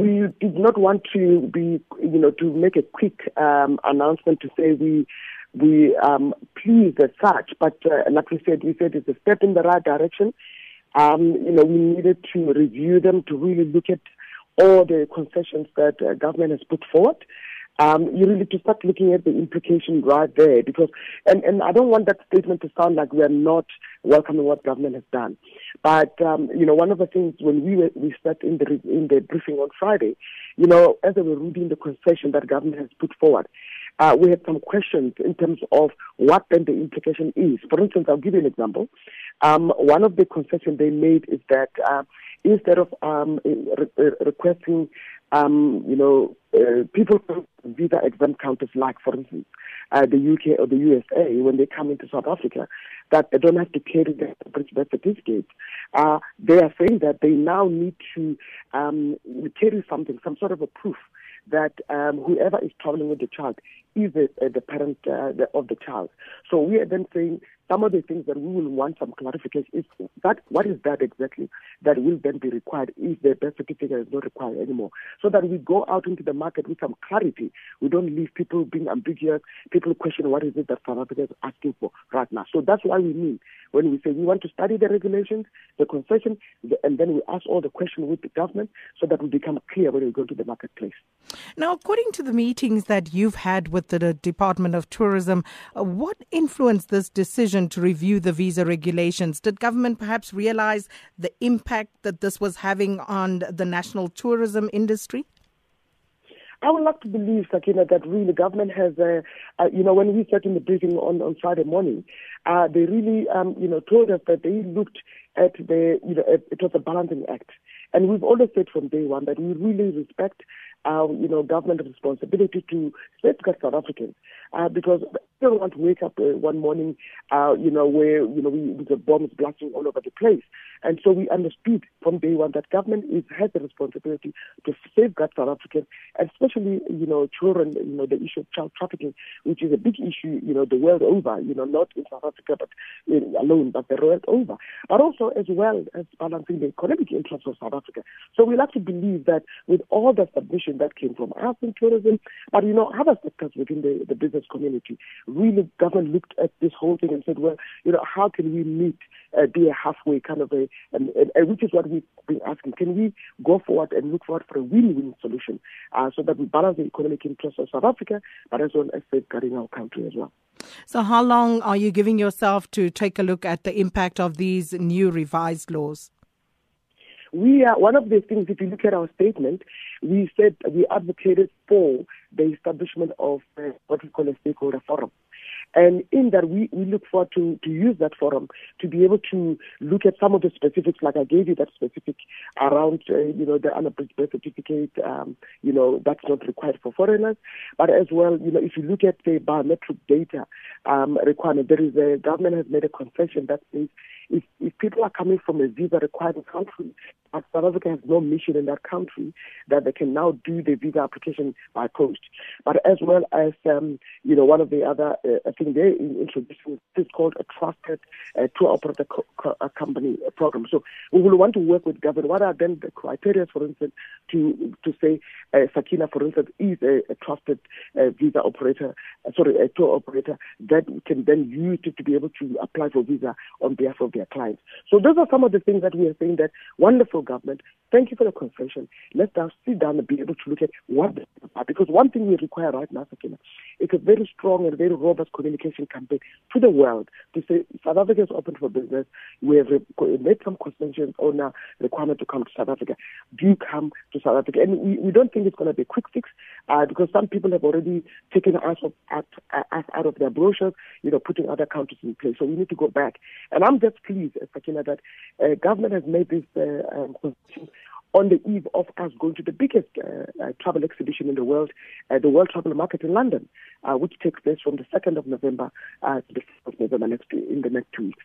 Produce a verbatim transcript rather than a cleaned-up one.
We did not want to be, you know, to make a quick um, announcement to say we we um, pleased as such. But uh, like we said, we said it's a step in the right direction. Um, you know, we needed to review them to really look at all the concessions that uh, government has put forward. Um, you really to start looking at the implication right there, because and, and I don't want that statement to sound like we are not welcoming what government has done. But um, you know, one of the things when we were, we sat in the in the briefing on Friday, you know, as they were reading the concession that government has put forward, uh, we had some questions in terms of what then the implication is. For instance, I'll give you an example. Um, one of the concessions they made is that uh, instead of um, re- requesting Um, you know, uh, people from visa exempt countries, like, for instance, uh, the U K or the U S A, when they come into South Africa, that they don't have to carry their birth certificate. Uh, they are saying that they now need to um, carry something, some sort of a proof that um, whoever is traveling with the child is the, uh, the parent uh, the, of the child. So we are then saying some of the things that we will want some clarification is that what is that exactly that will then be required if the birth certificate is not required anymore, so that we go out into the market with some clarity. We don't leave people being ambiguous, people question what is it that South Africa is asking for right now. So that's why we mean when we say we want to study the regulations, the concession, the, and then we ask all the questions with the government so that we become clear when we go to the marketplace. Now, according to the meetings that you've had with the Department of Tourism, what influenced this decision to review the visa regulations? Did government perhaps realize the impact that this was having on the national tourism industry? I would like to believe, Sakina, that really government has, uh, uh, you know, when we sat in the briefing on, on Friday morning, uh, they really, um, you know, told us that they looked at the, you know, at, it was a balancing act. And we've always said from day one that we really respect Uh, you know, government responsibility to safeguard South Africans, uh, because they don't want to wake up uh, one morning, uh, you know, where, you know, we, the bombs blasting all over the place. And so we understood from day one that government is, has the responsibility to safeguard South Africans, especially, you know, children, you know, the issue of child trafficking, which is a big issue, you know, the world over, you know, not in South Africa but you know, alone, but the world over, but also as well as balancing the economic interests of South Africa. So we like to believe that with all the submissions that came from us in tourism, but you know, other sectors within the, the business community, really government looked at this whole thing and said, well, you know, how can we meet, uh, be a halfway kind of a, and, and, and which is what we've been asking, can we go forward and look forward for a win-win solution uh, so that we balance the economic interests of South Africa, but as well as safeguarding our country as well. So how long are you giving yourself to take a look at the impact of these new revised laws? We are one of the things, if you look at our statement, we said we advocated for the establishment of uh, what we call a stakeholder forum. And in that, we, we look forward to, to use that forum to be able to look at some of the specifics, like I gave you that specific around, uh, you know, the unabridged birth certificate, um, you know, that's not required for foreigners. But as well, you know, if you look at the biometric data um, requirement, there is a government has made a concession that says if, if people are coming from a visa-requiring country, but South Africa has no mission in that country, that they can now do the visa application by post. But as well as, um, you know, one of the other uh, things they introduced is called a trusted uh, tour operator co- co- company program. So we will want to work with government. What are then the criteria, for instance, to to say uh, Sakina, for instance, is a, a trusted uh, visa operator, uh, sorry, a tour operator that can then use it to be able to apply for visa on behalf of their clients. So those are some of the things that we are saying that wonderful government, thank you for the concession. Let us sit down and be able to look at what the are. Because one thing we require right now, Sakina, is a very strong and very robust communication campaign to the world to say South Africa is open for business. We have made some concessions on now requirement to come to South Africa. Do come to South Africa. And we, we don't think it's going to be a quick fix uh, because some people have already taken us out, out, out of their brochures, you know, putting other countries in place. So we need to go back. And I'm just pleased, Sakina, that uh, government has made this uh, um, on the eve of us going to the biggest uh, uh, travel exhibition in the world, uh, the World Travel Market in London, uh, which takes place from the second of November uh, to the fifth of November next, in the next two weeks.